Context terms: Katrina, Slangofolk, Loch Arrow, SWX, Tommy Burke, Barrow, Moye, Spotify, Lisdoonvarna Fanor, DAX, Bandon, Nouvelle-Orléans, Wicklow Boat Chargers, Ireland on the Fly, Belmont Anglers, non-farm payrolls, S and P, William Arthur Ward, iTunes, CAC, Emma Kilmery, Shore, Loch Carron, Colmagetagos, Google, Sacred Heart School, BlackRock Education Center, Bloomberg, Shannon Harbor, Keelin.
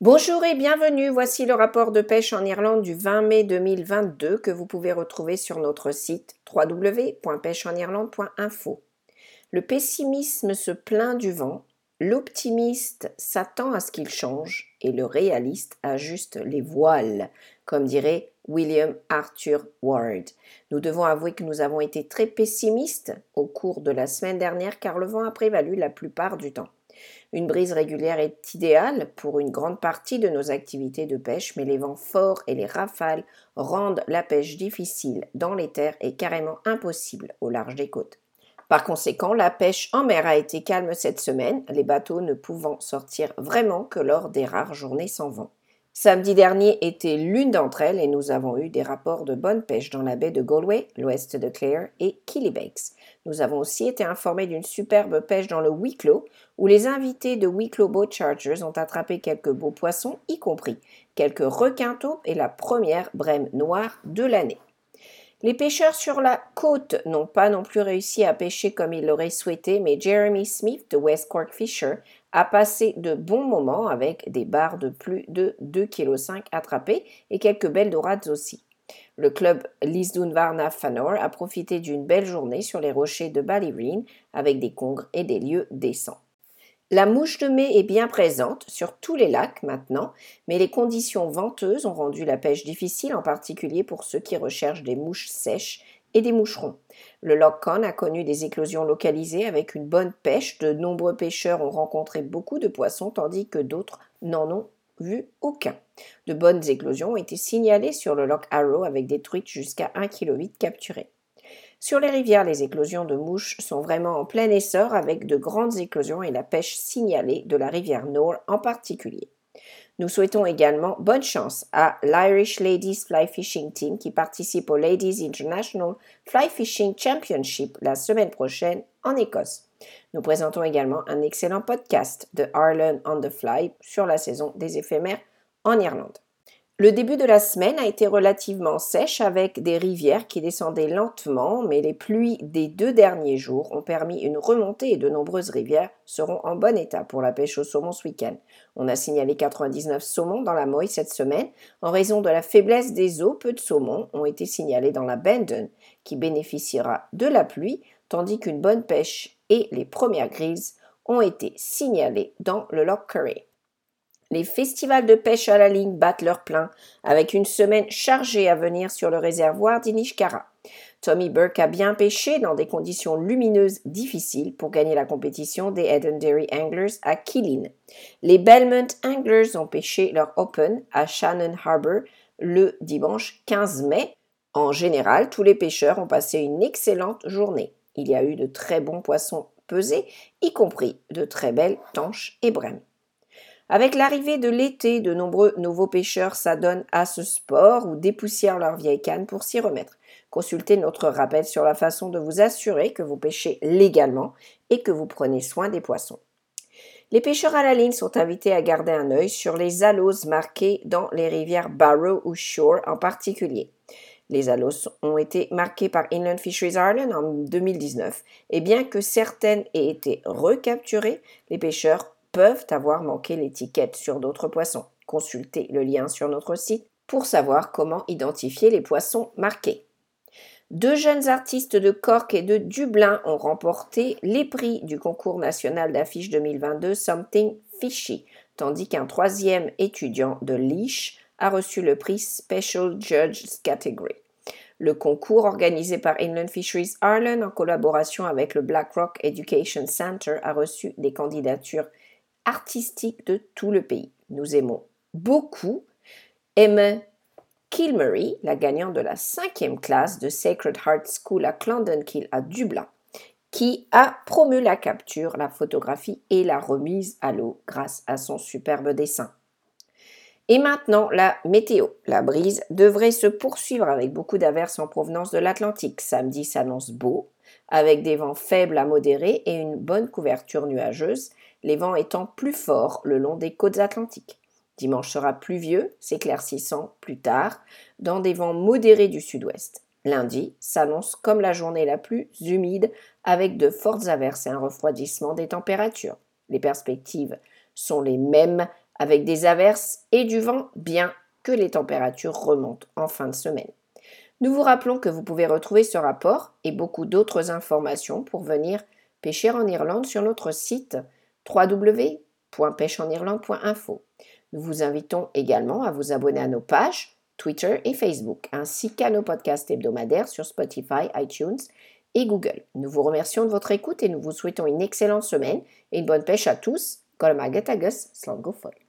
Bonjour et bienvenue, voici le rapport de pêche en Irlande du 20 mai 2022 que vous pouvez retrouver sur notre site www.pêcheenirlande.info. Le pessimiste se plaint du vent, l'optimiste s'attend à ce qu'il change et le réaliste ajuste les voiles, comme dirait William Arthur Ward. Nous devons avouer que nous avons été très pessimistes au cours de la semaine dernière car le vent a prévalu la plupart du temps. Une brise régulière est idéale pour une grande partie de nos activités de pêche, mais les vents forts et les rafales rendent la pêche difficile dans les terres et carrément impossible au large des côtes. Par conséquent, la pêche en mer a été calme cette semaine, les bateaux ne pouvant sortir vraiment que lors des rares journées sans vent. Samedi dernier était l'une d'entre elles et nous avons eu des rapports de bonne pêche dans la baie de Galway, l'ouest de Clare et Killybegs. Nous avons aussi été informés d'une superbe pêche dans le Wicklow, où les invités de Wicklow Boat Chargers ont attrapé quelques beaux poissons, y compris quelques requins taupes et la première brème noire de l'année. Les pêcheurs sur la côte n'ont pas non plus réussi à pêcher comme ils l'auraient souhaité, mais Jeremy Smith de West Cork Fisher a passé de bons moments avec des barres de plus de 2,5 kg attrapées et quelques belles dorades aussi. Le club Lisdoonvarna Fanor a profité d'une belle journée sur les rochers de Ballyreen avec des congres et des lieux décents. La mouche de mai est bien présente sur tous les lacs maintenant, mais les conditions venteuses ont rendu la pêche difficile, en particulier pour ceux qui recherchent des mouches sèches et des moucherons. Le Loch Con a connu des éclosions localisées avec une bonne pêche. De nombreux pêcheurs ont rencontré beaucoup de poissons, tandis que d'autres n'en ont vu aucun. De bonnes éclosions ont été signalées sur le Loch Arrow avec des truites jusqu'à 1,8 kg capturées. Sur les rivières, les éclosions de mouches sont vraiment en plein essor avec de grandes éclosions et la pêche signalée de la rivière Nore en particulier. Nous souhaitons également bonne chance à l'Irish Ladies Fly Fishing Team qui participe au Ladies International Fly Fishing Championship la semaine prochaine en Écosse. Nous présentons également un excellent podcast de Ireland on the Fly sur la saison des éphémères en Irlande. Le début de la semaine a été relativement sèche avec des rivières qui descendaient lentement, mais les pluies des 2 derniers jours ont permis une remontée et de nombreuses rivières seront en bon état pour la pêche au saumon ce week-end. On a signalé 99 saumons dans la Moye cette semaine. En raison de la faiblesse des eaux, peu de saumons ont été signalés dans la Bandon, qui bénéficiera de la pluie, tandis qu'une bonne pêche et les premières grises ont été signalées dans le Loch Carron. Les festivals de pêche à la ligne battent leur plein avec une semaine chargée à venir sur le réservoir d'Inishkara. Tommy Burke a bien pêché dans des conditions lumineuses difficiles pour gagner la compétition des Eden Derry Anglers à Keelin. Les Belmont Anglers ont pêché leur Open à Shannon Harbor le dimanche 15 mai. En général, tous les pêcheurs ont passé une excellente journée. Il y a eu de très bons poissons pesés, y compris de très belles tanches et brèmes. Avec l'arrivée de l'été, de nombreux nouveaux pêcheurs s'adonnent à ce sport ou dépoussièrent leurs vieilles cannes pour s'y remettre. Consultez notre rappel sur la façon de vous assurer que vous pêchez légalement et que vous prenez soin des poissons. Les pêcheurs à la ligne sont invités à garder un œil sur les aloses marquées dans les rivières Barrow ou Shore en particulier. Les aloses ont été marquées par Inland Fisheries Ireland en 2019 et bien que certaines aient été recapturées, les pêcheurs peuvent avoir manqué l'étiquette sur d'autres poissons. Consultez le lien sur notre site pour savoir comment identifier les poissons marqués. 2 jeunes artistes de Cork et de Dublin ont remporté les prix du concours national d'affiches 2022 Something Fishy, tandis qu'un 3e étudiant de Leash a reçu le prix Special Judges Category. Le concours organisé par Inland Fisheries Ireland en collaboration avec le BlackRock Education Center a reçu des candidatures artistique de tout le pays. Nous aimons beaucoup Emma Kilmery, la gagnante de la 5e classe de Sacred Heart School à Clondalkin à Dublin, qui a promu la capture, la photographie et la remise à l'eau grâce à son superbe dessin. Et maintenant, la météo. La brise devrait se poursuivre avec beaucoup d'averses en provenance de l'Atlantique. Samedi s'annonce beau, avec des vents faibles à modérés et une bonne couverture nuageuse, les vents étant plus forts le long des côtes atlantiques. Dimanche sera pluvieux, s'éclaircissant plus tard, dans des vents modérés du sud-ouest. Lundi s'annonce comme la journée la plus humide, avec de fortes averses et un refroidissement des températures. Les perspectives sont les mêmes avec des averses et du vent, bien que les températures remontent en fin de semaine. Nous vous rappelons que vous pouvez retrouver ce rapport et beaucoup d'autres informations pour venir pêcher en Irlande sur notre site www.pêcheenirlande.info. Nous vous invitons également à vous abonner à nos pages Twitter et Facebook, ainsi qu'à nos podcasts hebdomadaires sur Spotify, iTunes et Google. Nous vous remercions de votre écoute et nous vous souhaitons une excellente semaine et une bonne pêche à tous. Colmagetagos, Slangofolk.